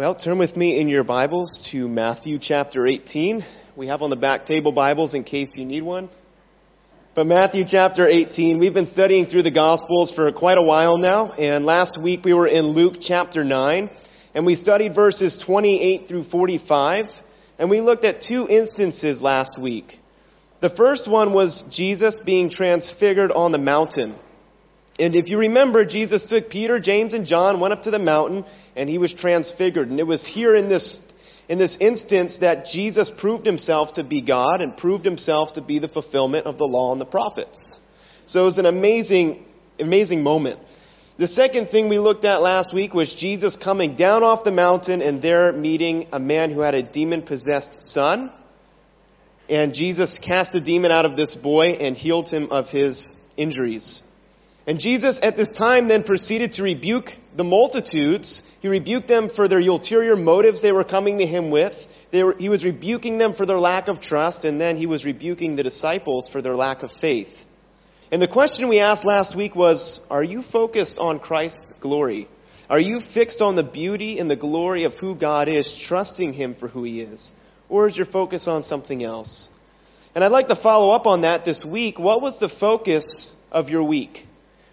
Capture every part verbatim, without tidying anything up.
Well, turn with me in your Bibles to Matthew chapter eighteen. We have on the back table Bibles in case you need one. But Matthew chapter eighteen, we've been studying through the Gospels for quite a while now. And last week we were in Luke chapter nine. And we studied verses twenty-eight through forty-five. And we looked at two instances last week. The first one was Jesus being transfigured on the mountain. And if you remember, Jesus took Peter, James, and John, went up to the mountain, and he was transfigured. And it was here in this, in this instance that Jesus proved himself to be God and proved himself to be the fulfillment of the law and the prophets. So it was an amazing, amazing moment. The second thing we looked at last week was Jesus coming down off the mountain and there meeting a man who had a demon-possessed son. And Jesus cast a demon out of this boy and healed him of his injuries. And Jesus at this time then proceeded to rebuke the multitudes. He rebuked them for their ulterior motives they were coming to him with. They were, he was rebuking them for their lack of trust, and then he was rebuking the disciples for their lack of faith. And the question we asked last week was, are you focused on Christ's glory? Are you fixed on the beauty and the glory of who God is, trusting him for who he is? Or is your focus on something else? And I'd like to follow up on that this week. What was the focus of your week?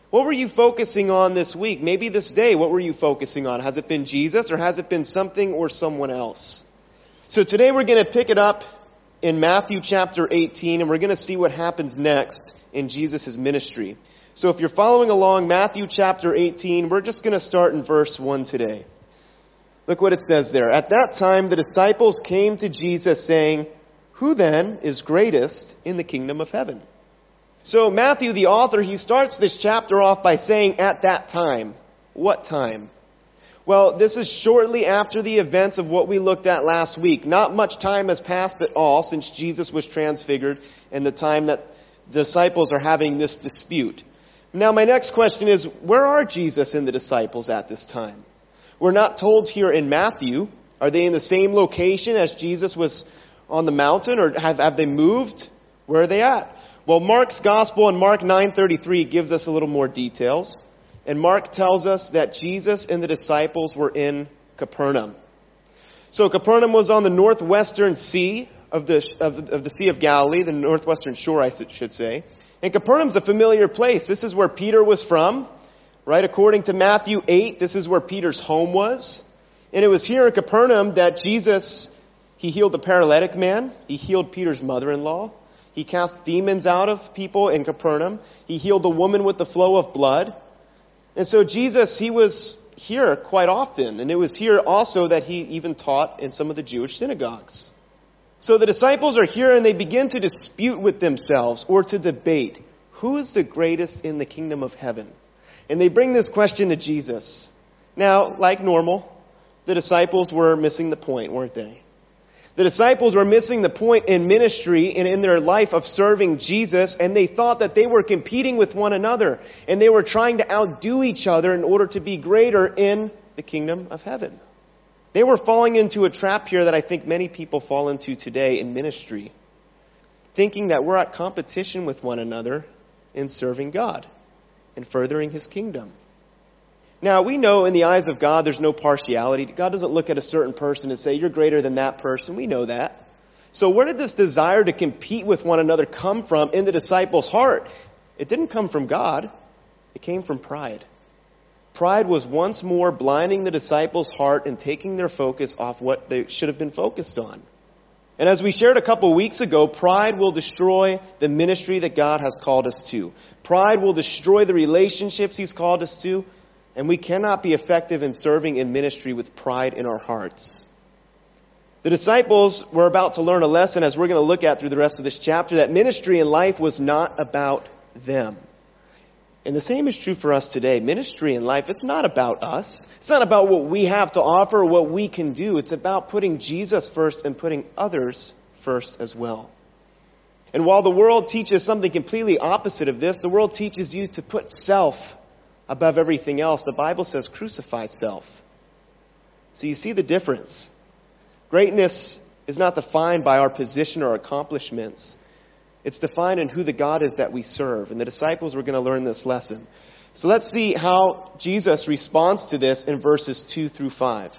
What were you focusing on this week? Maybe this day, what were you focusing on? Has it been Jesus, or has it been something or someone else? So today we're going to pick it up in Matthew chapter eighteen, and we're going to see what happens next in Jesus' ministry. So if you're following along, Matthew chapter eighteen, we're just going to start in verse one today. Look what it says there. At that time, the disciples came to Jesus saying, "Who then is greatest in the kingdom of heaven?" So Matthew, the author, he starts this chapter off by saying, at that time. What time? Well, this is shortly after the events of what we looked at last week. Not much time has passed at all since Jesus was transfigured and the time that the disciples are having this dispute. Now, my next question is, where are Jesus and the disciples at this time? We're not told here in Matthew. Are they in the same location as Jesus was on the mountain, or have, have they moved? Where are they at? Well, Mark's gospel in Mark nine thirty-three gives us a little more details. And Mark tells us that Jesus and the disciples were in Capernaum. So Capernaum was on the northwestern sea of the, of, of the Sea of Galilee, the northwestern shore, I should say. And Capernaum's a familiar place. This is where Peter was from, right? According to Matthew eight, this is where Peter's home was. And it was here in Capernaum that Jesus, he healed the paralytic man. He healed Peter's mother-in-law. He cast demons out of people in Capernaum. He healed the woman with the flow of blood. And so Jesus, he was here quite often. And it was here also that he even taught in some of the Jewish synagogues. So the disciples are here and they begin to dispute with themselves or to debate. Who is the greatest in the kingdom of heaven? And they bring this question to Jesus. Now, like normal, the disciples were missing the point, weren't they? The disciples were missing the point in ministry and in their life of serving Jesus, and they thought that they were competing with one another, and they were trying to outdo each other in order to be greater in the kingdom of heaven. They were falling into a trap here that I think many people fall into today in ministry, thinking that we're at competition with one another in serving God and furthering his kingdom. Now, we know in the eyes of God, there's no partiality. God doesn't look at a certain person and say, you're greater than that person. We know that. So where did this desire to compete with one another come from in the disciples' heart? It didn't come from God. It came from pride. Pride was once more blinding the disciples' heart and taking their focus off what they should have been focused on. And as we shared a couple weeks ago, pride will destroy the ministry that God has called us to. Pride will destroy the relationships he's called us to. And we cannot be effective in serving in ministry with pride in our hearts. The disciples were about to learn a lesson, as we're going to look at through the rest of this chapter, that ministry in life was not about them. And the same is true for us today. Ministry in life, it's not about us. It's not about what we have to offer or what we can do. It's about putting Jesus first and putting others first as well. And while the world teaches something completely opposite of this, the world teaches you to put self above everything else. The Bible says, crucify self. So you see the difference. Greatness is not defined by our position or accomplishments. It's defined in who the God is that we serve. And the disciples were going to learn this lesson. So let's see how Jesus responds to this in verses two through five.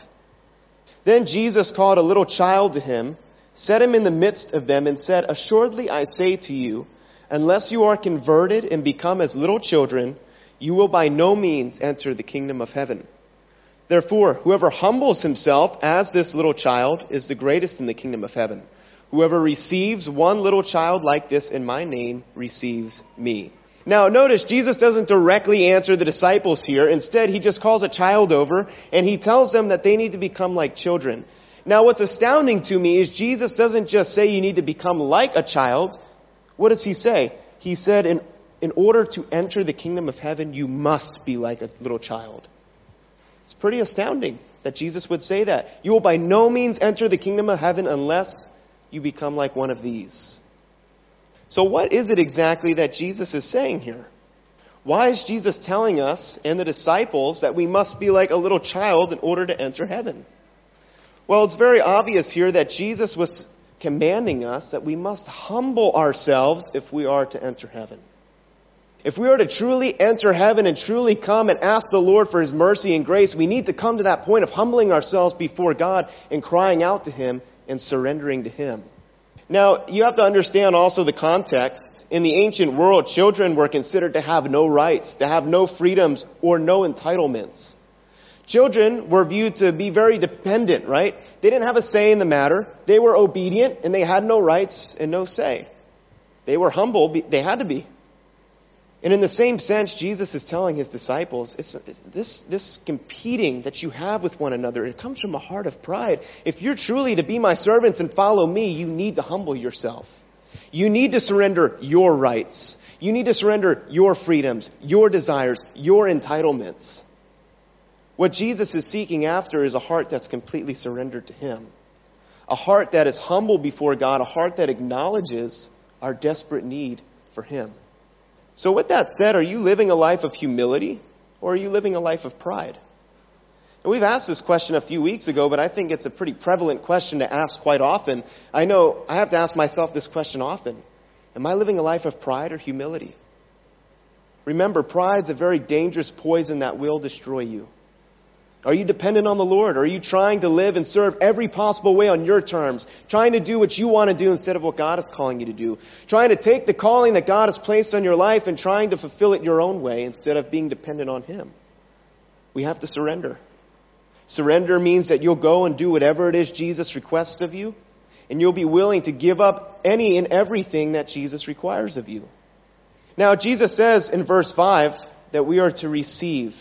Then Jesus called a little child to him, set him in the midst of them, and said, "Assuredly I say to you, unless you are converted and become as little children, you will by no means enter the kingdom of heaven. Therefore, whoever humbles himself as this little child is the greatest in the kingdom of heaven. Whoever receives one little child like this in my name receives me." Now, notice Jesus doesn't directly answer the disciples here. Instead, he just calls a child over and he tells them that they need to become like children. Now, what's astounding to me is Jesus doesn't just say you need to become like a child. What does he say? He said, in, in order to enter the kingdom of heaven, you must be like a little child. It's pretty astounding that Jesus would say that. You will by no means enter the kingdom of heaven unless you become like one of these. So what is it exactly that Jesus is saying here? Why is Jesus telling us and the disciples that we must be like a little child in order to enter heaven? Well, it's very obvious here that Jesus was commanding us that we must humble ourselves if we are to enter heaven. If we are to truly enter heaven and truly come and ask the Lord for his mercy and grace, we need to come to that point of humbling ourselves before God and crying out to him and surrendering to him. Now, you have to understand also the context. In the ancient world, children were considered to have no rights, to have no freedoms, or no entitlements. Children were viewed to be very dependent, right? They didn't have a say in the matter. They were obedient, and they had no rights and no say. They were humble. They had to be. And in the same sense, Jesus is telling his disciples, it's, it's, this, this competing that you have with one another, it comes from a heart of pride. If you're truly to be my servants and follow me, you need to humble yourself. You need to surrender your rights. You need to surrender your freedoms, your desires, your entitlements. What Jesus is seeking after is a heart that's completely surrendered to him. A heart that is humble before God, a heart that acknowledges our desperate need for him. So with that said, are you living a life of humility or are you living a life of pride? And we've asked this question a few weeks ago, but I think it's a pretty prevalent question to ask quite often. I know I have to ask myself this question often. Am I living a life of pride or humility? Remember, pride's a very dangerous poison that will destroy you. Are you dependent on the Lord? Are you trying to live and serve every possible way on your terms? Trying to do what you want to do instead of what God is calling you to do? Trying to take the calling that God has placed on your life and trying to fulfill it your own way instead of being dependent on him? We have to surrender. Surrender means that you'll go and do whatever it is Jesus requests of you, and you'll be willing to give up any and everything that Jesus requires of you. Now, Jesus says in verse five that we are to receive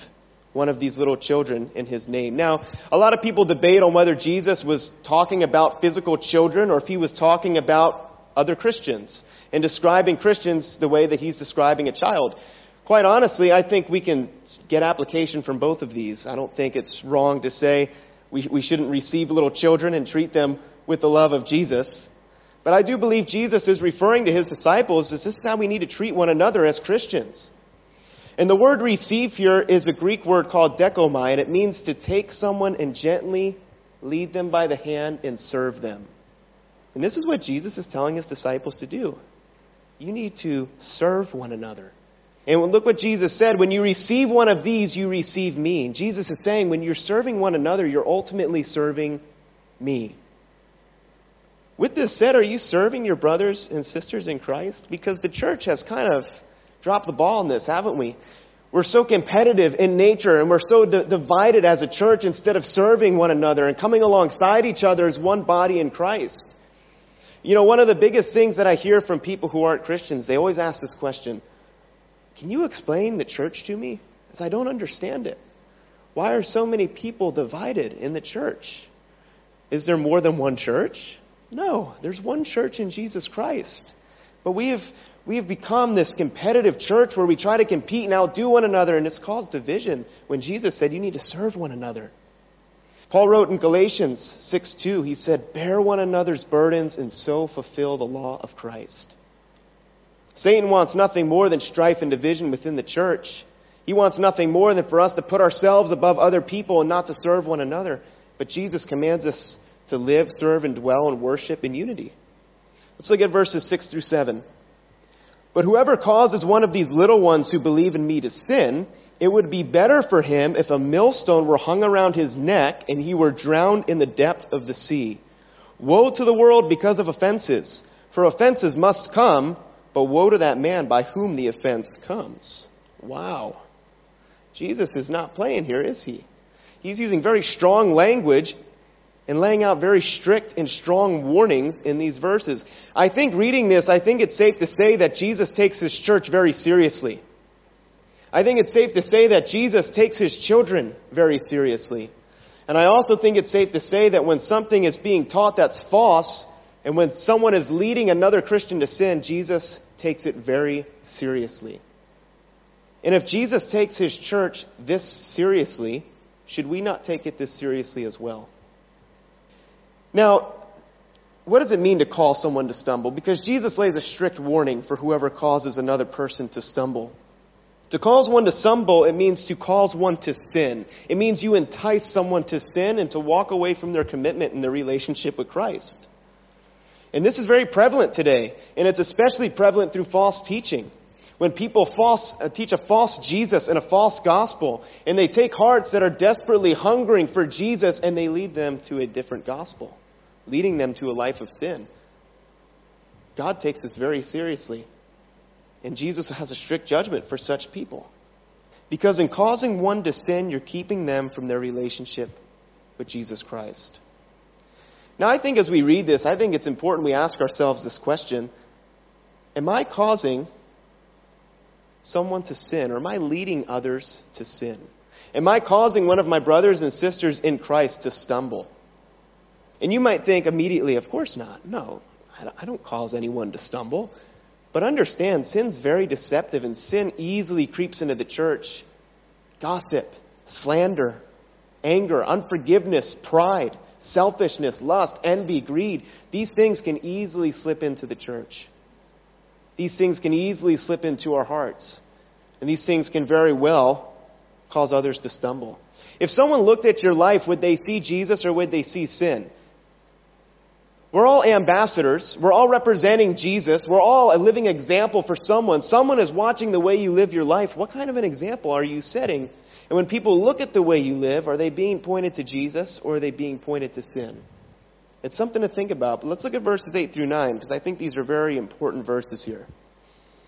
one of these little children in his name. Now, a lot of people debate on whether Jesus was talking about physical children or if he was talking about other Christians and describing Christians the way that he's describing a child. Quite honestly, I think we can get application from both of these. I don't think it's wrong to say we, we shouldn't receive little children and treat them with the love of Jesus. But I do believe Jesus is referring to his disciples as this is how we need to treat one another as Christians. And the word receive here is a Greek word called dekomai, and it means to take someone and gently lead them by the hand and serve them. And this is what Jesus is telling his disciples to do. You need to serve one another. And look what Jesus said, when you receive one of these, you receive me. And Jesus is saying when you're serving one another, you're ultimately serving me. With this said, are you serving your brothers and sisters in Christ? Because the church has kind of dropped the ball on this, haven't we? We're so competitive in nature and we're so d- divided as a church instead of serving one another and coming alongside each other as one body in Christ. You know, one of the biggest things that I hear from people who aren't Christians, they always ask this question, can you explain the church to me? Because I don't understand it. Why are so many people divided in the church? Is there more than one church? No, there's one church in Jesus Christ. But we have We have become this competitive church where we try to compete and outdo one another, and it's caused division when Jesus said you need to serve one another. Paul wrote in Galatians six two, he said, bear one another's burdens and so fulfill the law of Christ. Satan wants nothing more than strife and division within the church. He wants nothing more than for us to put ourselves above other people and not to serve one another. But Jesus commands us to live, serve, and dwell and worship in unity. Let's look at verses six through seven. But whoever causes one of these little ones who believe in me to sin, it would be better for him if a millstone were hung around his neck and he were drowned in the depth of the sea. Woe to the world because of offenses, for offenses must come, but woe to that man by whom the offense comes. Wow. Jesus is not playing here, is he? He's using very strong language and laying out very strict and strong warnings in these verses. I think reading this, I think it's safe to say that Jesus takes his church very seriously. I think it's safe to say that Jesus takes his children very seriously. And I also think it's safe to say that when something is being taught that's false, and when someone is leading another Christian to sin, Jesus takes it very seriously. And if Jesus takes his church this seriously, should we not take it this seriously as well? Now, what does it mean to call someone to stumble? Because Jesus lays a strict warning for whoever causes another person to stumble. To cause one to stumble, it means to cause one to sin. It means you entice someone to sin and to walk away from their commitment and their relationship with Christ. And this is very prevalent today, and it's especially prevalent through false teaching. When people false, uh, teach a false Jesus and a false gospel, and they take hearts that are desperately hungering for Jesus, and they lead them to a different gospel, leading them to a life of sin. God takes this very seriously. And Jesus has a strict judgment for such people. Because in causing one to sin, you're keeping them from their relationship with Jesus Christ. Now, I think as we read this, I think it's important we ask ourselves this question. Am I causing someone to sin? Or am I leading others to sin? Am I causing one of my brothers and sisters in Christ to stumble? And you might think immediately, of course not. No, I don't cause anyone to stumble. But understand, sin's very deceptive, and sin easily creeps into the church. Gossip, slander, anger, unforgiveness, pride, selfishness, lust, envy, greed. These things can easily slip into the church. These things can easily slip into our hearts. And these things can very well cause others to stumble. If someone looked at your life, would they see Jesus or would they see sin? We're all ambassadors. We're all representing Jesus. We're all a living example for someone. Someone is watching the way you live your life. What kind of an example are you setting? And when people look at the way you live, are they being pointed to Jesus or are they being pointed to sin? It's something to think about. But let's look at verses eight through nine, because I think these are very important verses here.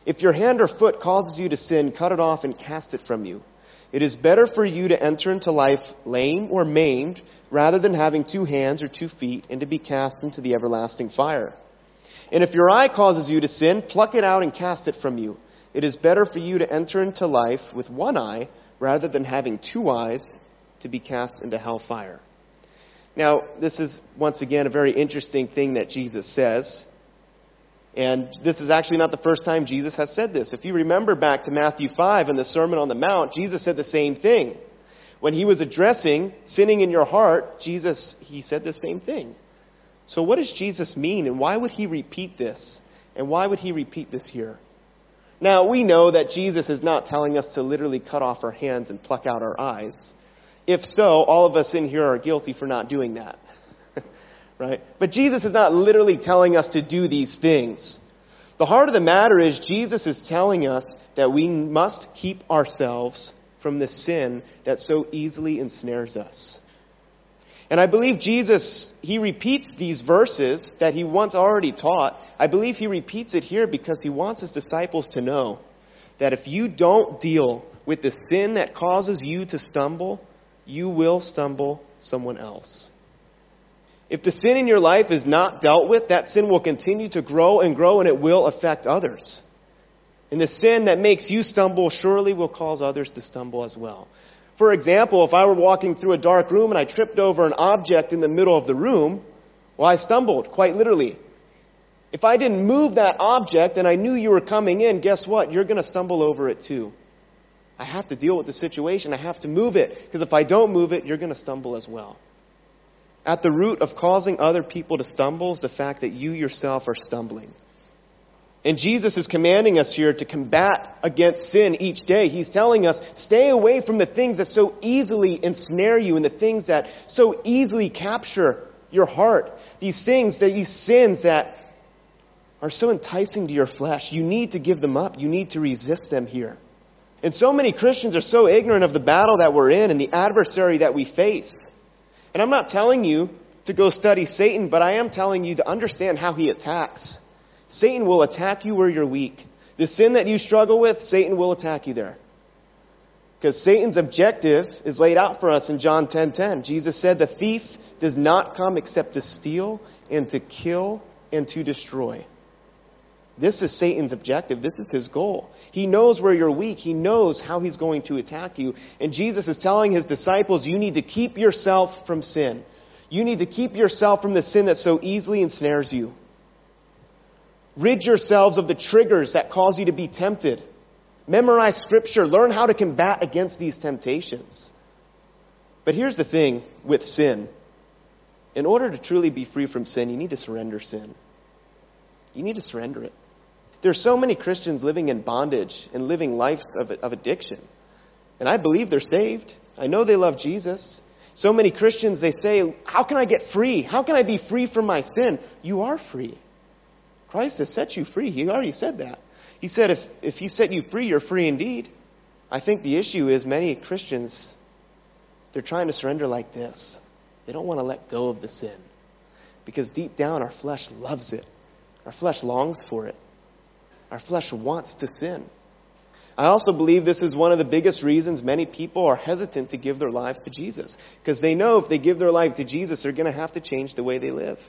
If your hand or foot causes you to sin, cut it off and cast it from you. It is better for you to enter into life lame or maimed rather than having two hands or two feet and to be cast into the everlasting fire. And if your eye causes you to sin, pluck it out and cast it from you. It is better for you to enter into life with one eye rather than having two eyes to be cast into hellfire. Now, this is, once again, a very interesting thing that Jesus says. And this is actually not the first time Jesus has said this. If you remember back to Matthew five and the Sermon on the Mount, Jesus said the same thing. When he was addressing sinning in your heart, Jesus, he said the same thing. So what does Jesus mean, and why would he repeat this? And why would he repeat this here? Now, we know that Jesus is not telling us to literally cut off our hands and pluck out our eyes. If so, all of us in here are guilty for not doing that. Right? But Jesus is not literally telling us to do these things. The heart of the matter is Jesus is telling us that we must keep ourselves from the sin that so easily ensnares us. And I believe Jesus, he repeats these verses that he once already taught. I believe he repeats it here because he wants his disciples to know that if you don't deal with the sin that causes you to stumble, you will stumble someone else. If the sin in your life is not dealt with, that sin will continue to grow and grow, and it will affect others. And the sin that makes you stumble surely will cause others to stumble as well. For example, if I were walking through a dark room and I tripped over an object in the middle of the room, well, I stumbled, quite literally. If I didn't move that object and I knew you were coming in, guess what? You're going to stumble over it too. I have to deal with the situation. I have to move it, because if I don't move it, you're going to stumble as well. At the root of causing other people to stumble is the fact that you yourself are stumbling. And Jesus is commanding us here to combat against sin each day. He's telling us, stay away from the things that so easily ensnare you and the things that so easily capture your heart. These things, that these sins that are so enticing to your flesh, you need to give them up. You need to resist them here. And so many Christians are so ignorant of the battle that we're in and the adversary that we face. And I'm not telling you to go study Satan, but I am telling you to understand how he attacks. Satan will attack you where you're weak. The sin that you struggle with, Satan will attack you there. Because Satan's objective is laid out for us in John ten ten. Jesus said, the thief does not come except to steal and to kill and to destroy. This is Satan's objective. This is his goal. He knows where you're weak. He knows how he's going to attack you. And Jesus is telling his disciples, you need to keep yourself from sin. You need to keep yourself from the sin that so easily ensnares you. Rid yourselves of the triggers that cause you to be tempted. Memorize Scripture. Learn how to combat against these temptations. But here's the thing with sin. In order to truly be free from sin, you need to surrender sin. You need to surrender it. There's so many Christians living in bondage and living lives of, of addiction. And I believe they're saved. I know they love Jesus. So many Christians, they say, how can I get free? How can I be free from my sin? You are free. Christ has set you free. He already said that. He said, if, if he set you free, you're free indeed. I think the issue is many Christians, they're trying to surrender like this. They don't want to let go of the sin. Because deep down, our flesh loves it. Our flesh longs for it. Our flesh wants to sin. I also believe this is one of the biggest reasons many people are hesitant to give their lives to Jesus. Because they know if they give their life to Jesus, they're going to have to change the way they live.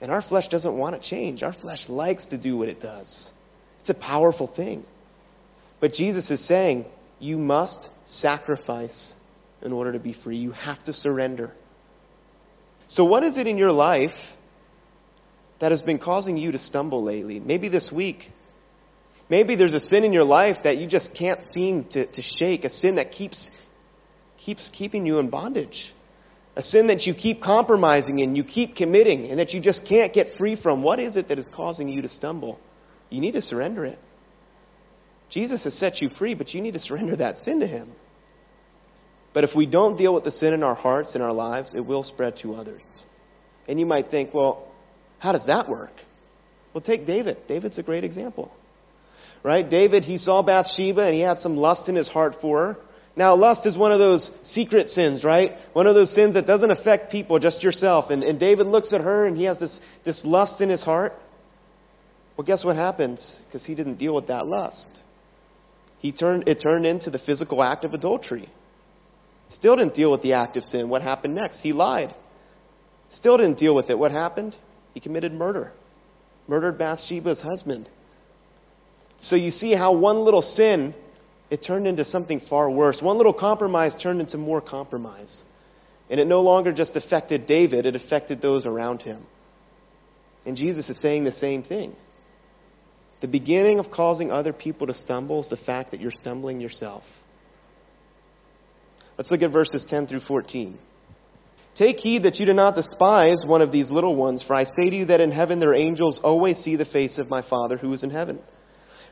And our flesh doesn't want to change. Our flesh likes to do what it does. It's a powerful thing. But Jesus is saying, you must sacrifice in order to be free. You have to surrender. So what is it in your life that has been causing you to stumble lately? Maybe this week. Maybe there's a sin in your life that you just can't seem to, to shake. A sin that keeps, keeps keeping you in bondage. A sin that you keep compromising in, you keep committing, and that you just can't get free from. What is it that is causing you to stumble? You need to surrender it. Jesus has set you free, but you need to surrender that sin to him. But if we don't deal with the sin in our hearts and our lives, it will spread to others. And you might think, well, how does that work? Well, take David. David's a great example. Right? David, he saw Bathsheba and he had some lust in his heart for her. Now, lust is one of those secret sins, right? One of those sins that doesn't affect people, just yourself. And, and David looks at her and he has this, this lust in his heart. Well, guess what happens? Because he didn't deal with that lust. He turned, it turned into the physical act of adultery. Still didn't deal with the act of sin. What happened next? He lied. Still didn't deal with it. What happened? He committed murder. Murdered Bathsheba's husband. So you see how one little sin, it turned into something far worse. One little compromise turned into more compromise. And it no longer just affected David, it affected those around him. And Jesus is saying the same thing. The beginning of causing other people to stumble is the fact that you're stumbling yourself. Let's look at verses ten through fourteen. Take heed that you do not despise one of these little ones, for I say to you that in heaven their angels always see the face of my Father who is in heaven.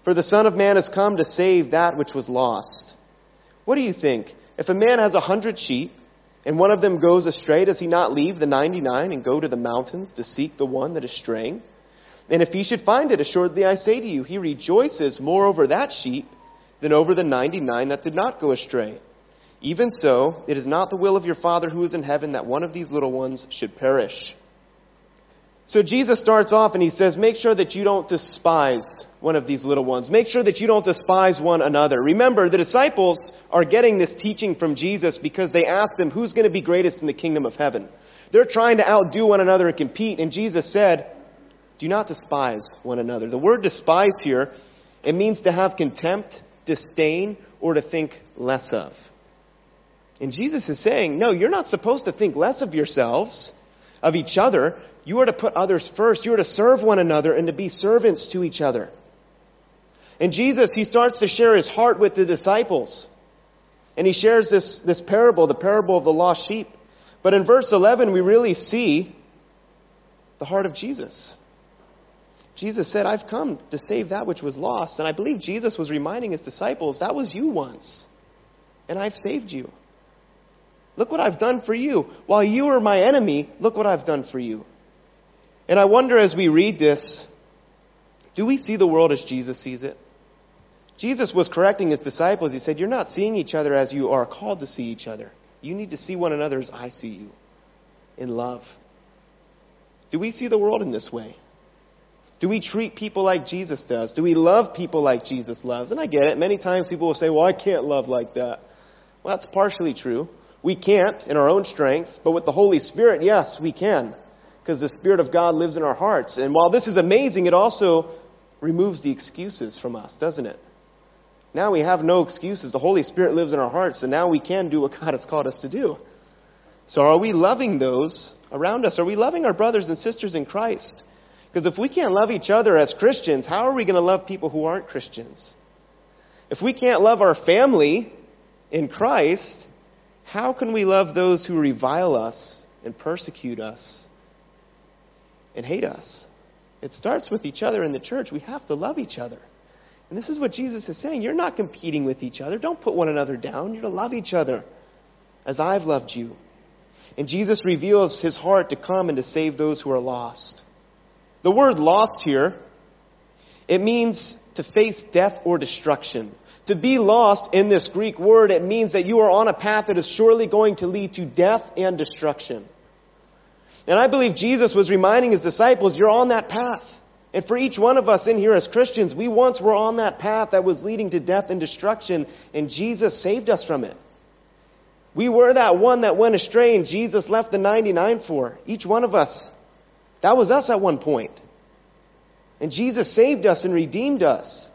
For the Son of Man has come to save that which was lost. What do you think? If a man has a hundred sheep, and one of them goes astray, does he not leave the ninety-nine and go to the mountains to seek the one that is straying? And if he should find it, assuredly I say to you, he rejoices more over that sheep than over the ninety-nine that did not go astray. Even so, it is not the will of your Father who is in heaven that one of these little ones should perish. So Jesus starts off and he says, make sure that you don't despise one of these little ones. Make sure that you don't despise one another. Remember, the disciples are getting this teaching from Jesus because they asked him, who's going to be greatest in the kingdom of heaven? They're trying to outdo one another and compete. And Jesus said, do not despise one another. The word despise here, it means to have contempt, disdain, or to think less of. And Jesus is saying, no, you're not supposed to think less of yourselves, of each other. You are to put others first. You are to serve one another and to be servants to each other. And Jesus, he starts to share his heart with the disciples. And he shares this, this parable, the parable of the lost sheep. But in verse eleven, we really see the heart of Jesus. Jesus said, I've come to save that which was lost. And I believe Jesus was reminding his disciples, that was you once. And I've saved you. Look what I've done for you. While you were my enemy, look what I've done for you. And I wonder as we read this, do we see the world as Jesus sees it? Jesus was correcting his disciples. He said, you're not seeing each other as you are called to see each other. You need to see one another as I see you, in love. Do we see the world in this way? Do we treat people like Jesus does? Do we love people like Jesus loves? And I get it. Many times people will say, well, I can't love like that. Well, that's partially true. We can't in our own strength, but with the Holy Spirit, yes, we can. Because the Spirit of God lives in our hearts. And while this is amazing, it also removes the excuses from us, doesn't it? Now we have no excuses. The Holy Spirit lives in our hearts, and now we can do what God has called us to do. So are we loving those around us? Are we loving our brothers and sisters in Christ? Because if we can't love each other as Christians, how are we going to love people who aren't Christians? If we can't love our family in Christ, how can we love those who revile us and persecute us and hate us? It starts with each other in the church. We have to love each other. And this is what Jesus is saying. You're not competing with each other. Don't put one another down. You're to love each other as I've loved you. And Jesus reveals his heart to come and to save those who are lost. The word lost here, it means to face death or destruction. To be lost in this Greek word, it means that you are on a path that is surely going to lead to death and destruction. And I believe Jesus was reminding his disciples, you're on that path. And for each one of us in here as Christians, we once were on that path that was leading to death and destruction, and Jesus saved us from it. We were that one that went astray, and Jesus left the ninety-nine for each one of us. That was us at one point. And Jesus saved us and redeemed us.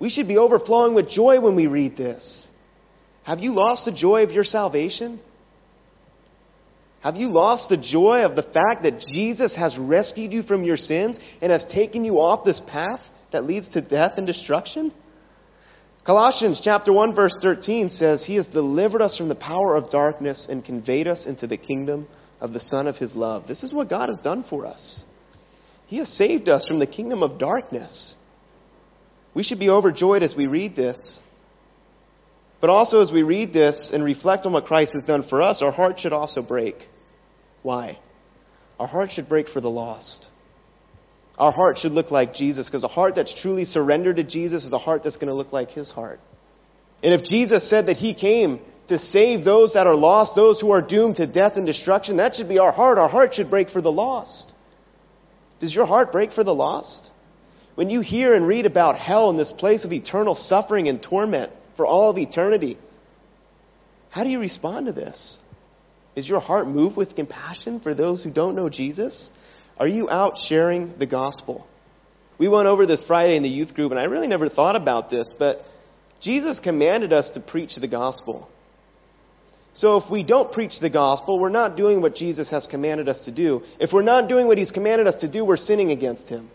We should be overflowing with joy when we read this. Have you lost the joy of your salvation? Have you lost the joy of the fact that Jesus has rescued you from your sins and has taken you off this path that leads to death and destruction? Colossians chapter one, verse thirteen says, he has delivered us from the power of darkness and conveyed us into the kingdom of the Son of his love. This is what God has done for us. He has saved us from the kingdom of darkness. We should be overjoyed as we read this. But also as we read this and reflect on what Christ has done for us, our heart should also break. Why? Our heart should break for the lost. Our heart should look like Jesus, because a heart that's truly surrendered to Jesus is a heart that's going to look like his heart. And if Jesus said that he came to save those that are lost, those who are doomed to death and destruction, that should be our heart. Our heart should break for the lost. Does your heart break for the lost? When you hear and read about hell and this place of eternal suffering and torment for all of eternity, how do you respond to this? Is your heart moved with compassion for those who don't know Jesus? Are you out sharing the gospel? We went over this Friday in the youth group, and I really never thought about this, but Jesus commanded us to preach the gospel. So if we don't preach the gospel, we're not doing what Jesus has commanded us to do. If we're not doing what he's commanded us to do, we're sinning against him.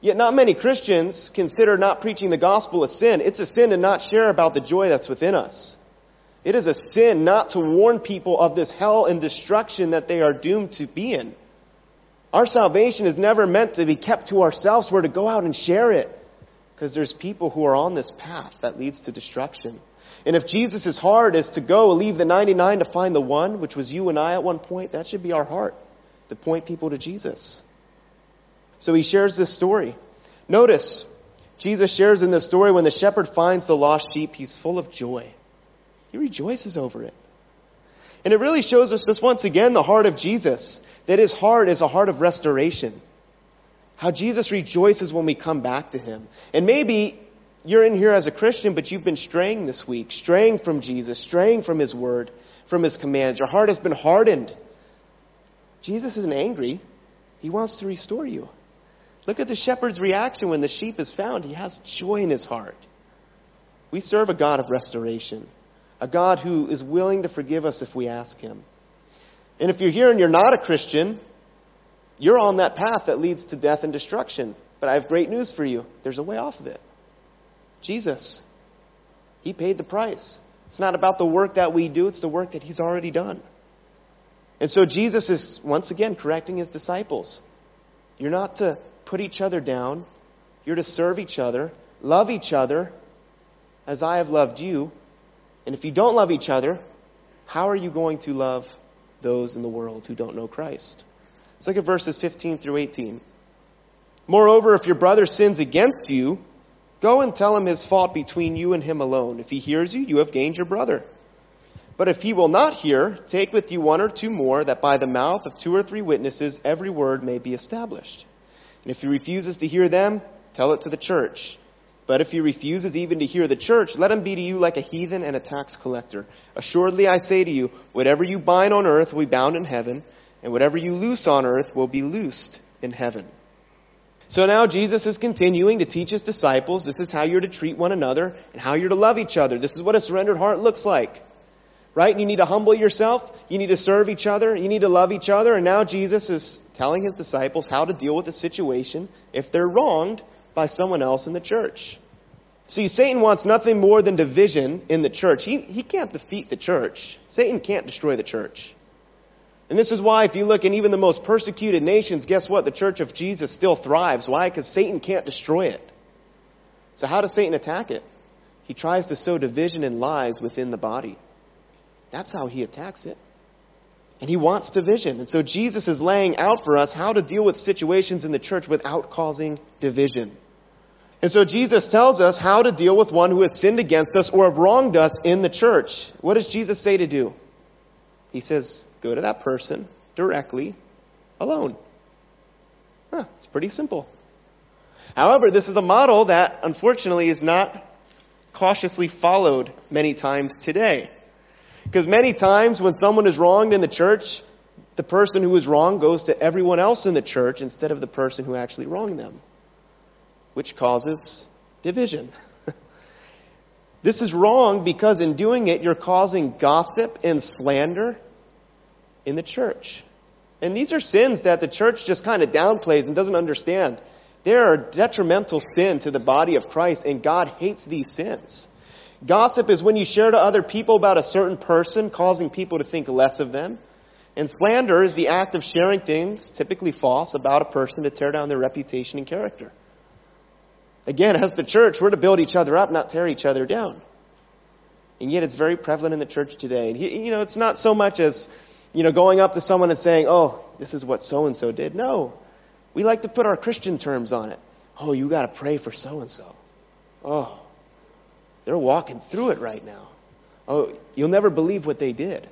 Yet not many Christians consider not preaching the gospel a sin. It's a sin to not share about the joy that's within us. It is a sin not to warn people of this hell and destruction that they are doomed to be in. Our salvation is never meant to be kept to ourselves. We're to go out and share it, because there's people who are on this path that leads to destruction. And if Jesus' heart is to go and leave the ninety-nine to find the one, which was you and I at one point, that should be our heart, to point people to Jesus. So he shares this story. Notice, Jesus shares in this story, when the shepherd finds the lost sheep, he's full of joy. He rejoices over it. And it really shows us just once again the heart of Jesus, that his heart is a heart of restoration. How Jesus rejoices when we come back to him. And maybe you're in here as a Christian, but you've been straying this week, straying from Jesus, straying from his word, from his commands. Your heart has been hardened. Jesus isn't angry. He wants to restore you. Look at the shepherd's reaction when the sheep is found. He has joy in his heart. We serve a God of restoration, a God who is willing to forgive us if we ask him. And if you're here and you're not a Christian, you're on that path that leads to death and destruction. But I have great news for you. There's a way off of it. Jesus, he paid the price. It's not about the work that we do. It's the work that he's already done. And so Jesus is once again correcting his disciples. You're not to put each other down. You're to serve each other, love each other as I have loved you. And if you don't love each other, how are you going to love those in the world who don't know Christ? Let's look at verses fifteen through eighteen. Moreover, if your brother sins against you, Go and tell him his fault between you and him alone. If he hears you, you have gained your brother. But if he will not hear, take with you one or two more, that by the mouth of two or three witnesses every word may be established. And if he refuses to hear them, tell it to the church. But if he refuses even to hear the church, let him be to you like a heathen and a tax collector. Assuredly, I say to you, whatever you bind on earth will be bound in heaven, and whatever you loose on earth will be loosed in heaven. So now Jesus is continuing to teach his disciples. This is how you're to treat one another and how you're to love each other. This is what a surrendered heart looks like, right? And you need to humble yourself. You need to serve each other. You need to love each other. And now Jesus is telling his disciples how to deal with a situation if they're wronged by someone else in the church. See, Satan wants nothing more than division in the church. He, he can't defeat the church. Satan can't destroy the church. And this is why if you look in even the most persecuted nations, guess what? The church of Jesus still thrives. Why? Because Satan can't destroy it. So how does Satan attack it? He tries to sow division and lies within the body. That's how he attacks it. And he wants division. And so Jesus is laying out for us how to deal with situations in the church without causing division. And so Jesus tells us how to deal with one who has sinned against us or wronged us in the church. What does Jesus say to do? He says, go to that person directly, alone. Huh, it's pretty simple. However, this is a model that, unfortunately, is not cautiously followed many times today. Because many times when someone is wronged in the church, the person who is wronged goes to everyone else in the church instead of the person who actually wronged them, which causes division. This is wrong because in doing it, you're causing gossip and slander in the church. And these are sins that the church just kind of downplays and doesn't understand. They are detrimental sin to the body of Christ, and God hates these sins. Gossip is when you share to other people about a certain person, causing people to think less of them. And slander is the act of sharing things, typically false, about a person to tear down their reputation and character. Again, as the church, we're to build each other up, not tear each other down. And yet it's very prevalent in the church today. And, you know, it's not so much as, you know, going up to someone and saying, oh, this is what so-and-so did. No, we like to put our Christian terms on it. Oh, you got to pray for so-and-so. Oh, they're walking through it right now. Oh, you'll never believe what they did.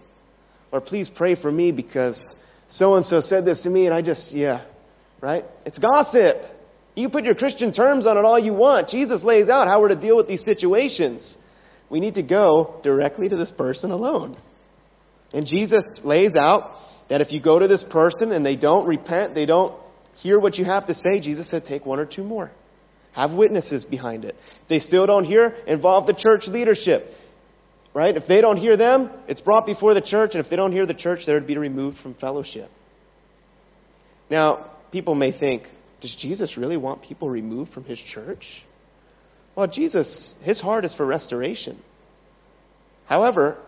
Or please pray for me because so-and-so said this to me and I just, yeah, right? It's gossip. You put your Christian terms on it all you want. Jesus lays out how we're to deal with these situations. We need to go directly to this person alone. And Jesus lays out that if you go to this person and they don't repent, they don't hear what you have to say, Jesus said, take one or two more. Have witnesses behind it. If they still don't hear, involve the church leadership. Right? If they don't hear them, it's brought before the church. And if they don't hear the church, they're to be removed from fellowship. Now, people may think, does Jesus really want people removed from his church? Well, Jesus, his heart is for restoration. However,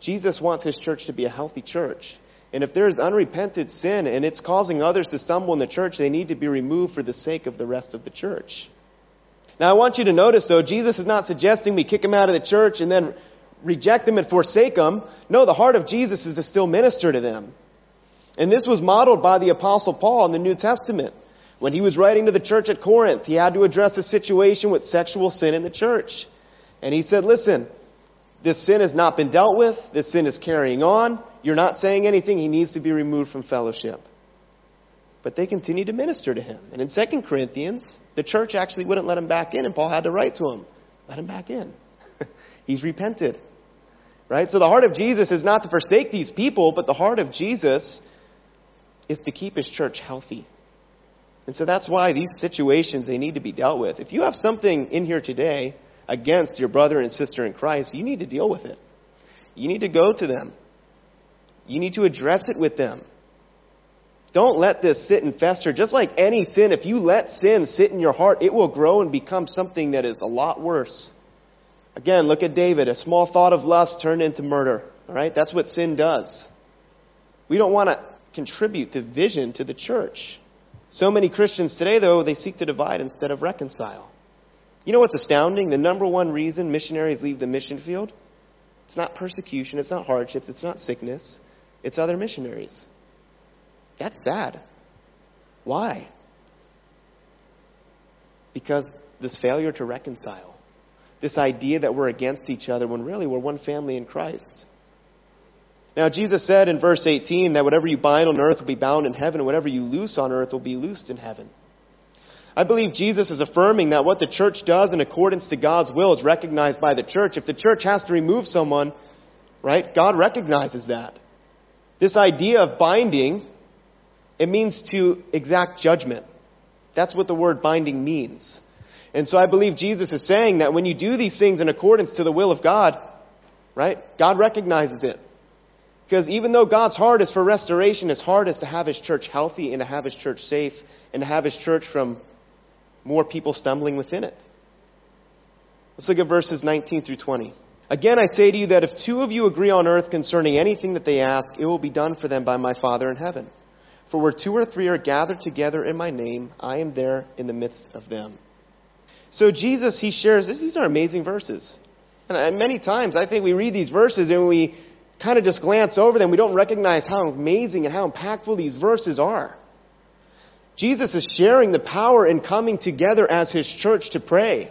Jesus wants his church to be a healthy church. And if there is unrepented sin and it's causing others to stumble in the church, they need to be removed for the sake of the rest of the church. Now, I want you to notice, though, Jesus is not suggesting we kick him out of the church and then reject him and forsake him. No, the heart of Jesus is to still minister to them. And this was modeled by the Apostle Paul in the New Testament. When he was writing to the church at Corinth, he had to address a situation with sexual sin in the church. And he said, listen, this sin has not been dealt with. This sin is carrying on. You're not saying anything. He needs to be removed from fellowship. But they continued to minister to him. And in Second Corinthians, the church actually wouldn't let him back in. And Paul had to write to him, let him back in. He's repented. Right? So the heart of Jesus is not to forsake these people, but the heart of Jesus is to keep his church healthy. And so that's why these situations, they need to be dealt with. If you have something in here today against your brother and sister in Christ, you need to deal with it. You need to go to them. You need to address it with them. Don't let this sit and fester. Just like any sin, if you let sin sit in your heart, it will grow and become something that is a lot worse. Again, look at David. A small thought of lust turned into murder. All right, that's what sin does. We don't want to contribute division to the church. So many Christians today, though, they seek to divide instead of reconcile. You know what's astounding? The number one reason missionaries leave the mission field? It's not persecution, it's not hardships, it's not sickness, it's other missionaries. That's sad. Why? Because this failure to reconcile, this idea that we're against each other when really we're one family in Christ. Now, Jesus said in verse eighteen that whatever you bind on earth will be bound in heaven, and whatever you loose on earth will be loosed in heaven. I believe Jesus is affirming that what the church does in accordance to God's will is recognized by the church. If the church has to remove someone, right, God recognizes that. This idea of binding, it means to exact judgment. That's what the word binding means. And so I believe Jesus is saying that when you do these things in accordance to the will of God, right, God recognizes it. Because even though God's heart is for restoration, His heart is to have His church healthy and to have His church safe and to have His church from more people stumbling within it. Let's look at verses nineteen through twenty. Again, I say to you that if two of you agree on earth concerning anything that they ask, it will be done for them by my Father in heaven. For where two or three are gathered together in my name, I am there in the midst of them. So Jesus, he shares, this, these are amazing verses. And many times I think we read these verses and we kind of just glance over them. We don't recognize how amazing and how impactful these verses are. Jesus is sharing the power in coming together as his church to pray.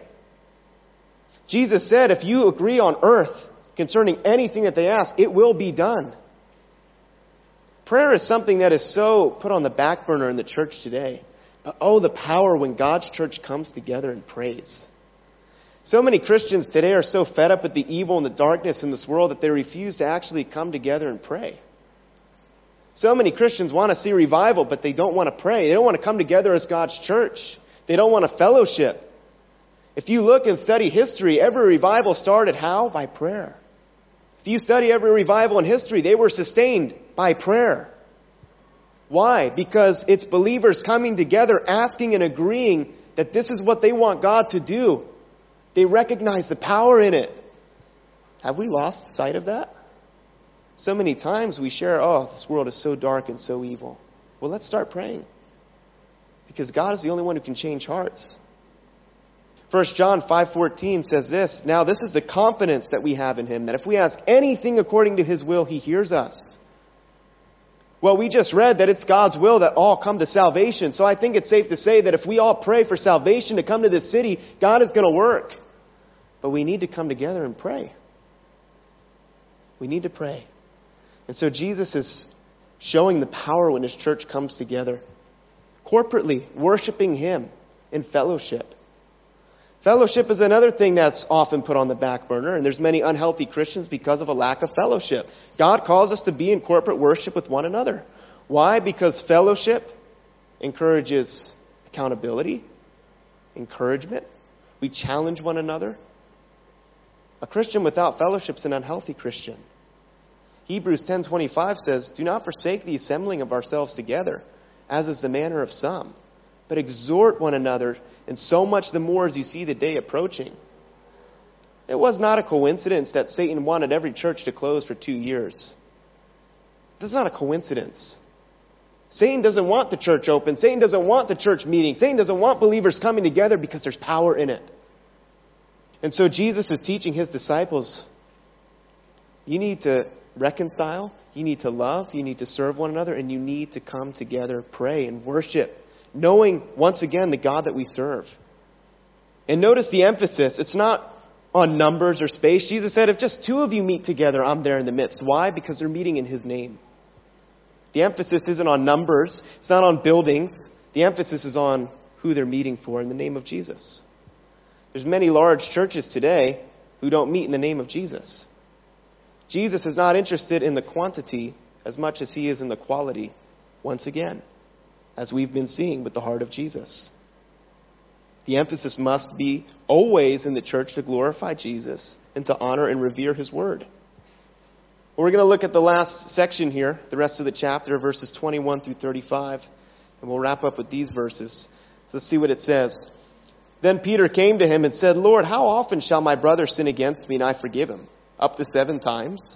Jesus said, if you agree on earth concerning anything that they ask, it will be done. Prayer is something that is so put on the back burner in the church today. Oh, the power when God's church comes together and prays. So many Christians today are so fed up with the evil and the darkness in this world that they refuse to actually come together and pray. So many Christians want to see revival, but they don't want to pray. They don't want to come together as God's church. They don't want to fellowship. If you look and study history, every revival started how? By prayer. If you study every revival in history, they were sustained by prayer. Why? Because it's believers coming together, asking and agreeing that this is what they want God to do. They recognize the power in it. Have we lost sight of that? So many times we share, oh, this world is so dark and so evil. Well, let's start praying. Because God is the only one who can change hearts. First John five fourteen says this, now this is the confidence that we have in him, that if we ask anything according to his will, he hears us. Well, we just read that it's God's will that all come to salvation. So I think it's safe to say that if we all pray for salvation to come to this city, God is going to work. But we need to come together and pray. We need to pray. And so Jesus is showing the power when his church comes together, corporately worshiping him in fellowship. Fellowship is another thing that's often put on the back burner, and there's many unhealthy Christians because of a lack of fellowship. God calls us to be in corporate worship with one another. Why? Because fellowship encourages accountability, encouragement. We challenge one another. A Christian without fellowship is an unhealthy Christian. Hebrews ten twenty-five says, do not forsake the assembling of ourselves together, as is the manner of some, but exhort one another, and so much the more as you see the day approaching. It was not a coincidence that Satan wanted every church to close for two years. That's not a coincidence. Satan doesn't want the church open. Satan doesn't want the church meeting. Satan doesn't want believers coming together because there's power in it. And so Jesus is teaching his disciples, you need to reconcile, you need to love, you need to serve one another, and you need to come together, pray, and worship, knowing, once again, the God that we serve. And notice the emphasis. It's not on numbers or space. Jesus said, if just two of you meet together, I'm there in the midst. Why? Because they're meeting in his name. The emphasis isn't on numbers. It's not on buildings. The emphasis is on who they're meeting for in the name of Jesus. There's many large churches today who don't meet in the name of Jesus. Jesus is not interested in the quantity as much as he is in the quality, once again, as we've been seeing with the heart of Jesus. The emphasis must be always in the church to glorify Jesus and to honor and revere his word. Well, we're going to look at the last section here, the rest of the chapter, verses twenty-one through thirty-five, and we'll wrap up with these verses. So let's see what it says. Then Peter came to him and said, Lord, how often shall my brother sin against me and I forgive him? Up to seven times?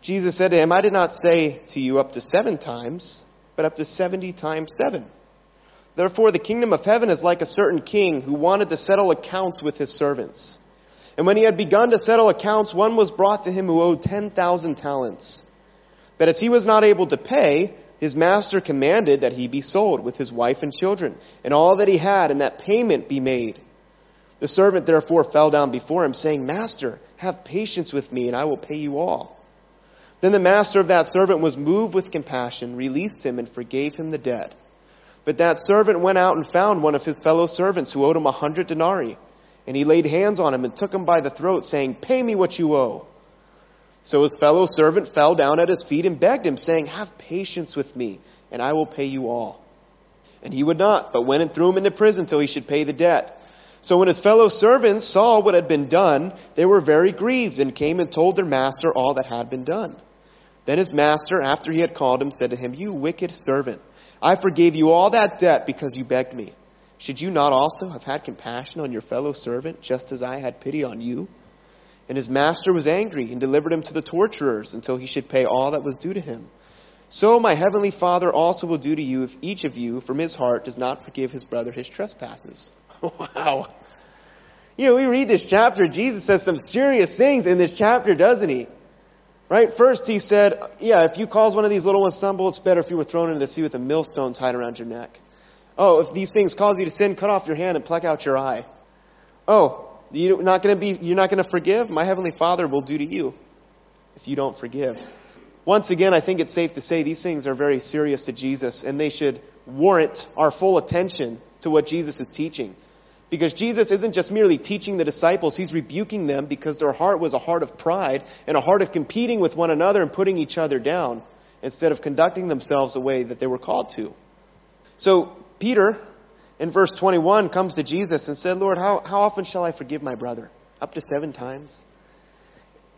Jesus said to him, I did not say to you up to seven times, but up to seventy times seven. Therefore, the kingdom of heaven is like a certain king who wanted to settle accounts with his servants. And when he had begun to settle accounts, one was brought to him who owed ten thousand talents. But as he was not able to pay, his master commanded that he be sold with his wife and children and all that he had, and that payment be made. The servant therefore fell down before him, saying, Master, have patience with me, and I will pay you all. Then the master of that servant was moved with compassion, released him, and forgave him the debt. But that servant went out and found one of his fellow servants who owed him a hundred denarii. And he laid hands on him and took him by the throat, saying, Pay me what you owe. So his fellow servant fell down at his feet and begged him, saying, Have patience with me, and I will pay you all. And he would not, but went and threw him into prison till he should pay the debt. So when his fellow servants saw what had been done, they were very grieved and came and told their master all that had been done. Then his master, after he had called him, said to him, You wicked servant, I forgave you all that debt because you begged me. Should you not also have had compassion on your fellow servant, just as I had pity on you? And his master was angry and delivered him to the torturers until he should pay all that was due to him. So my heavenly Father also will do to you if each of you from his heart does not forgive his brother his trespasses. Wow. You know, we read this chapter, Jesus says some serious things in this chapter, doesn't he? Right? First he said, yeah, if you cause one of these little ones stumble, it's better if you were thrown into the sea with a millstone tied around your neck. Oh, if these things cause you to sin, cut off your hand and pluck out your eye. Oh, you're not going to be, you're not going to forgive? My heavenly Father will do to you if you don't forgive. Once again, I think it's safe to say these things are very serious to Jesus, and they should warrant our full attention to what Jesus is teaching. Because Jesus isn't just merely teaching the disciples, he's rebuking them because their heart was a heart of pride and a heart of competing with one another and putting each other down instead of conducting themselves the way that they were called to. So Peter, in verse twenty-one, comes to Jesus and said, Lord, how, how often shall I forgive my brother? Up to seven times?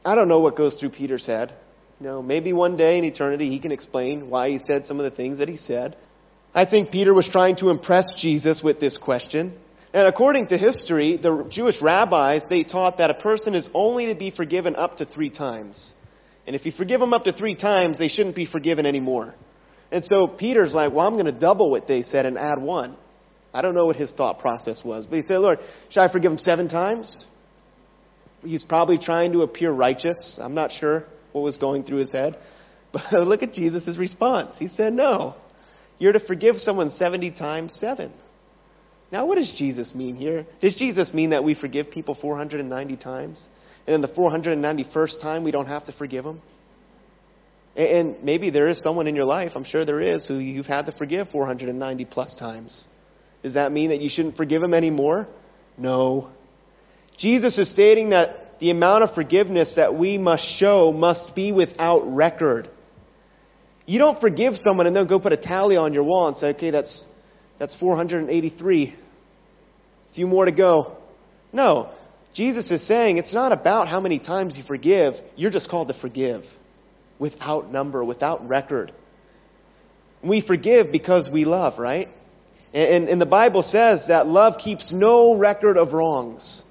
I don't know what goes through Peter's head. You know, maybe one day in eternity he can explain why he said some of the things that he said. I think Peter was trying to impress Jesus with this question. And according to history, the Jewish rabbis, they taught that a person is only to be forgiven up to three times. And if you forgive them up to three times, they shouldn't be forgiven anymore. And so Peter's like, well, I'm going to double what they said and add one. I don't know what his thought process was. But he said, Lord, should I forgive them seven times? He's probably trying to appear righteous. I'm not sure what was going through his head. But look at Jesus' response. He said, no, you're to forgive someone seventy times seven. Now, what does Jesus mean here? Does Jesus mean that we forgive people four hundred ninety times? And then the four hundred ninety-first time, we don't have to forgive them? And maybe there is someone in your life, I'm sure there is, who you've had to forgive four hundred ninety plus times. Does that mean that you shouldn't forgive them anymore? No. Jesus is stating that the amount of forgiveness that we must show must be without record. You don't forgive someone and they'll go put a tally on your wall and say, okay, that's that's four hundred eighty-three. A few more to go. No, Jesus is saying it's not about how many times you forgive. You're just called to forgive without number, without record. We forgive because we love, right? And, and the Bible says that love keeps no record of wrongs.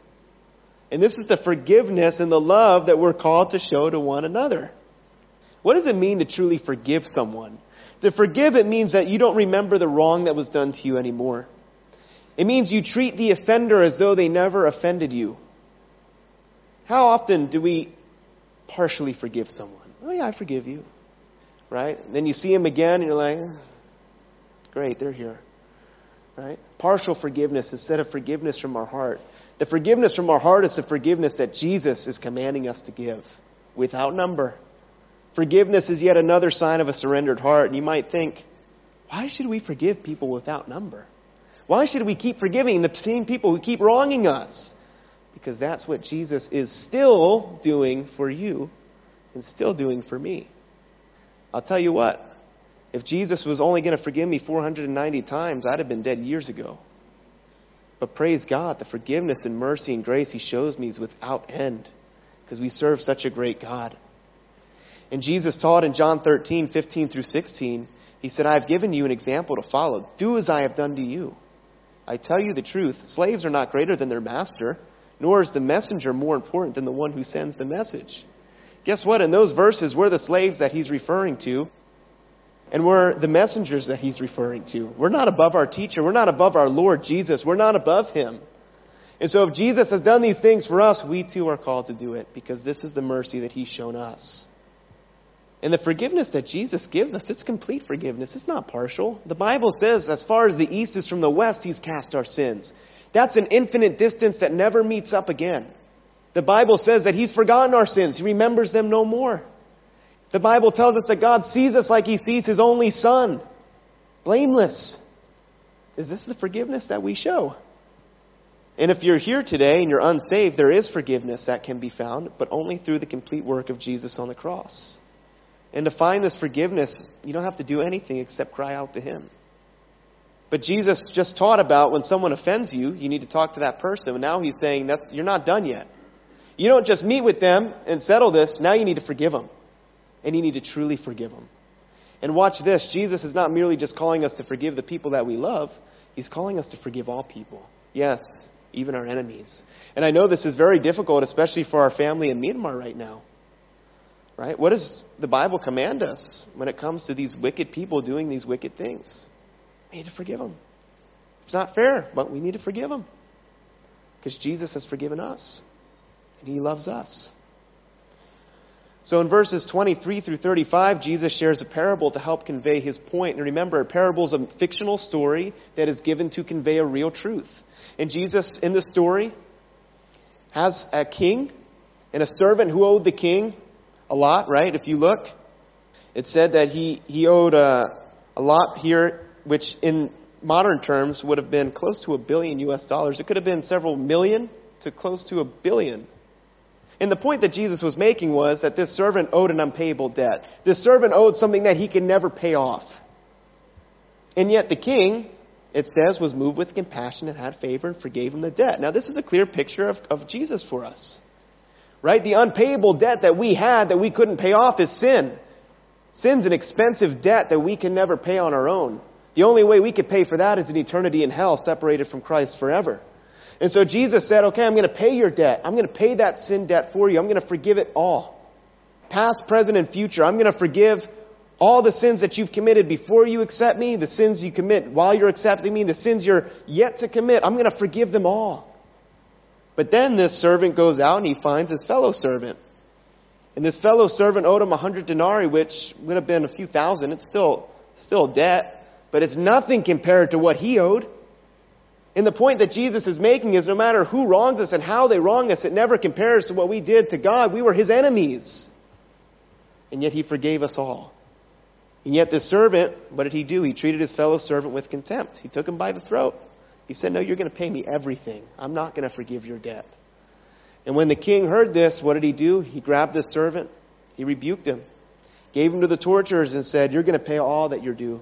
And this is the forgiveness and the love that we're called to show to one another. What does it mean to truly forgive someone? To forgive, it means that you don't remember the wrong that was done to you anymore. It means you treat the offender as though they never offended you. How often do we partially forgive someone? Oh yeah, I forgive you. Right? And then you see them again and you're like, great, they're here. Right? Partial forgiveness instead of forgiveness from our heart. The forgiveness from our heart is the forgiveness that Jesus is commanding us to give without number. Forgiveness is yet another sign of a surrendered heart. And you might think, why should we forgive people without number? Why should we keep forgiving the same people who keep wronging us? Because that's what Jesus is still doing for you and still doing for me. I'll tell you what, if Jesus was only going to forgive me four hundred ninety times, I'd have been dead years ago. But praise God, the forgiveness and mercy and grace he shows me is without end because we serve such a great God. And Jesus taught in John thirteen, fifteen through sixteen, he said, I have given you an example to follow. Do as I have done to you. I tell you the truth, slaves are not greater than their master, nor is the messenger more important than the one who sends the message. Guess what? In those verses, we're the slaves that he's referring to, and we're the messengers that he's referring to. We're not above our teacher. We're not above our Lord Jesus. We're not above him. And so if Jesus has done these things for us, we too are called to do it because this is the mercy that he's shown us. And the forgiveness that Jesus gives us, it's complete forgiveness. It's not partial. The Bible says, as far as the east is from the west, he's cast our sins. That's an infinite distance that never meets up again. The Bible says that he's forgotten our sins. He remembers them no more. The Bible tells us that God sees us like he sees his only son. Blameless. Is this the forgiveness that we show? And if you're here today and you're unsaved, there is forgiveness that can be found, but only through the complete work of Jesus on the cross. And to find this forgiveness, you don't have to do anything except cry out to him. But Jesus just taught about when someone offends you, you need to talk to that person. And now he's saying, that's you're not done yet. You don't just meet with them and settle this. Now you need to forgive them. And you need to truly forgive them. And watch this. Jesus is not merely just calling us to forgive the people that we love. He's calling us to forgive all people. Yes, even our enemies. And I know this is very difficult, especially for our family in Myanmar right now. Right? What does the Bible command us when it comes to these wicked people doing these wicked things? We need to forgive them. It's not fair, but we need to forgive them. Because Jesus has forgiven us. And he loves us. So in verses twenty-three through thirty-five, Jesus shares a parable to help convey his point. And remember, a parable is a fictional story that is given to convey a real truth. And Jesus, in the story, has a king and a servant who owed the king a lot, right? If you look, it said that he, he owed a, a lot here, which in modern terms would have been close to a billion U S dollars. It could have been several million to close to a billion. And the point that Jesus was making was that this servant owed an unpayable debt. This servant owed something that he could never pay off. And yet the king, it says, was moved with compassion and had favor and forgave him the debt. Now, this is a clear picture of, of Jesus for us, right? The unpayable debt that we had that we couldn't pay off is sin. Sin's an expensive debt that we can never pay on our own. The only way we could pay for that is an eternity in hell separated from Christ forever. And so Jesus said, okay, I'm going to pay your debt. I'm going to pay that sin debt for you. I'm going to forgive it all. Past, present, and future. I'm going to forgive all the sins that you've committed before you accept me, the sins you commit while you're accepting me, the sins you're yet to commit. I'm going to forgive them all. But then this servant goes out and he finds his fellow servant. And this fellow servant owed him a hundred denarii, which would have been a few thousand. It's still, still debt, but it's nothing compared to what he owed. And the point that Jesus is making is no matter who wrongs us and how they wrong us, it never compares to what we did to God. We were his enemies. And yet he forgave us all. And yet this servant, what did he do? He treated his fellow servant with contempt. He took him by the throat. He said, no, you're going to pay me everything. I'm not going to forgive your debt. And when the king heard this, what did he do? He grabbed this servant. He rebuked him, gave him to the torturers and said, you're going to pay all that you're due.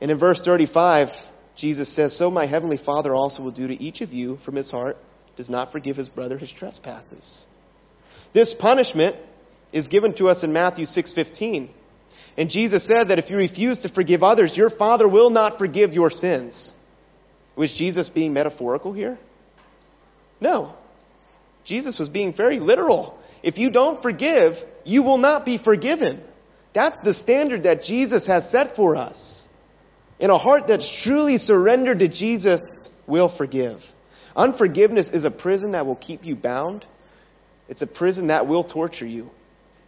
And in verse thirty-five, Jesus says, so my heavenly Father also will do to each of you from his heart, does not forgive his brother his trespasses. This punishment is given to us in Matthew six fifteen. And Jesus said that if you refuse to forgive others, your Father will not forgive your sins. Was Jesus being metaphorical here? No. Jesus was being very literal. If you don't forgive, you will not be forgiven. That's the standard that Jesus has set for us. In a heart that's truly surrendered to Jesus will forgive. Unforgiveness is a prison that will keep you bound. It's a prison that will torture you.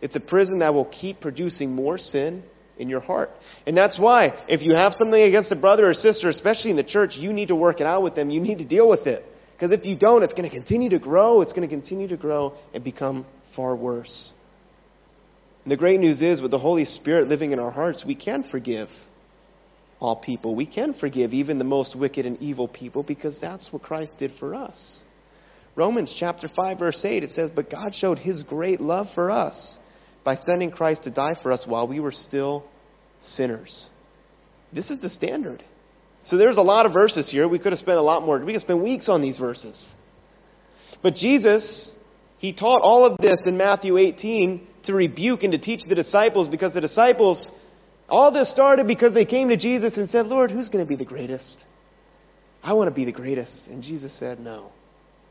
It's a prison that will keep producing more sin in your heart. And that's why if you have something against a brother or sister, especially in the church, you need to work it out with them. You need to deal with it. Because if you don't, it's going to continue to grow. It's going to continue to grow and become far worse. And the great news is with the Holy Spirit living in our hearts, we can forgive all people. We can forgive even the most wicked and evil people because that's what Christ did for us. Romans chapter five verse eight, it says, but God showed his great love for us by sending Christ to die for us while we were still sinners. This is the standard. So there's a lot of verses here. We could have spent a lot more. We could spend weeks on these verses. But Jesus, he taught all of this in Matthew eighteen to rebuke and to teach the disciples because the disciples, all this started because they came to Jesus and said, Lord, who's going to be the greatest? I want to be the greatest. And Jesus said, no,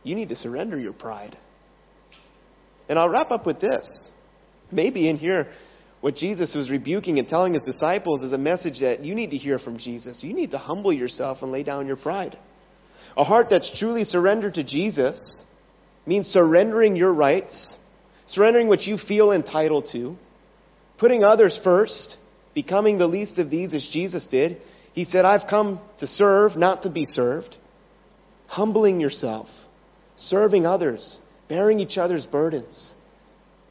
you need to surrender your pride. And I'll wrap up with this. Maybe in here, what Jesus was rebuking and telling his disciples is a message that you need to hear from Jesus. You need to humble yourself and lay down your pride. A heart that's truly surrendered to Jesus means surrendering your rights, surrendering what you feel entitled to, putting others first, becoming the least of these as Jesus did. He said, I've come to serve, not to be served. humbling yourself, serving others, bearing each other's burdens,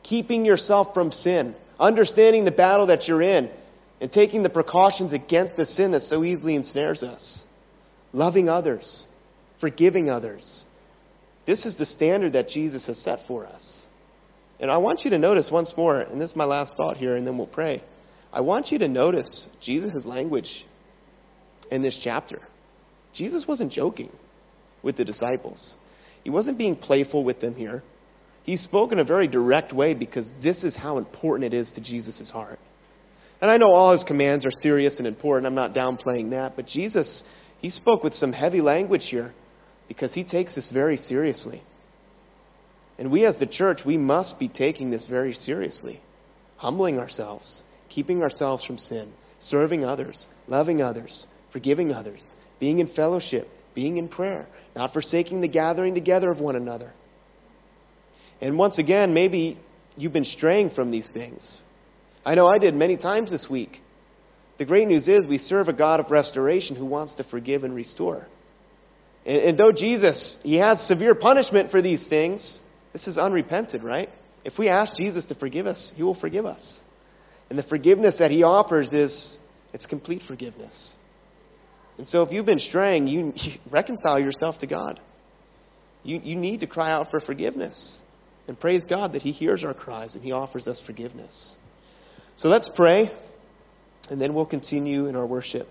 keeping yourself from sin, understanding the battle that you're in, and taking the precautions against the sin that so easily ensnares us, loving others, forgiving others. This is the standard that Jesus has set for us. And I want you to notice once more, and this is my last thought here, and then we'll pray. I want you to notice Jesus' language in this chapter. Jesus wasn't joking with the disciples. He wasn't being playful with them here. He spoke in a very direct way because this is how important it is to Jesus' heart. And I know all his commands are serious and important. I'm not downplaying that. But Jesus, he spoke with some heavy language here because he takes this very seriously. And we as the church, we must be taking this very seriously. Humbling ourselves, keeping ourselves from sin, serving others, loving others, forgiving others, being in fellowship, being in prayer, not forsaking the gathering together of one another. And once again, maybe you've been straying from these things. I know I did many times this week. The great news is we serve a God of restoration who wants to forgive and restore. And, and though Jesus, he has severe punishment for these things, this is unrepented, right? If we ask Jesus to forgive us, he will forgive us. And the forgiveness that he offers is, it's complete forgiveness. And so if you've been straying, you, you reconcile yourself to God. You, you need to cry out for forgiveness. And praise God that he hears our cries and he offers us forgiveness. So let's pray, and then we'll continue in our worship.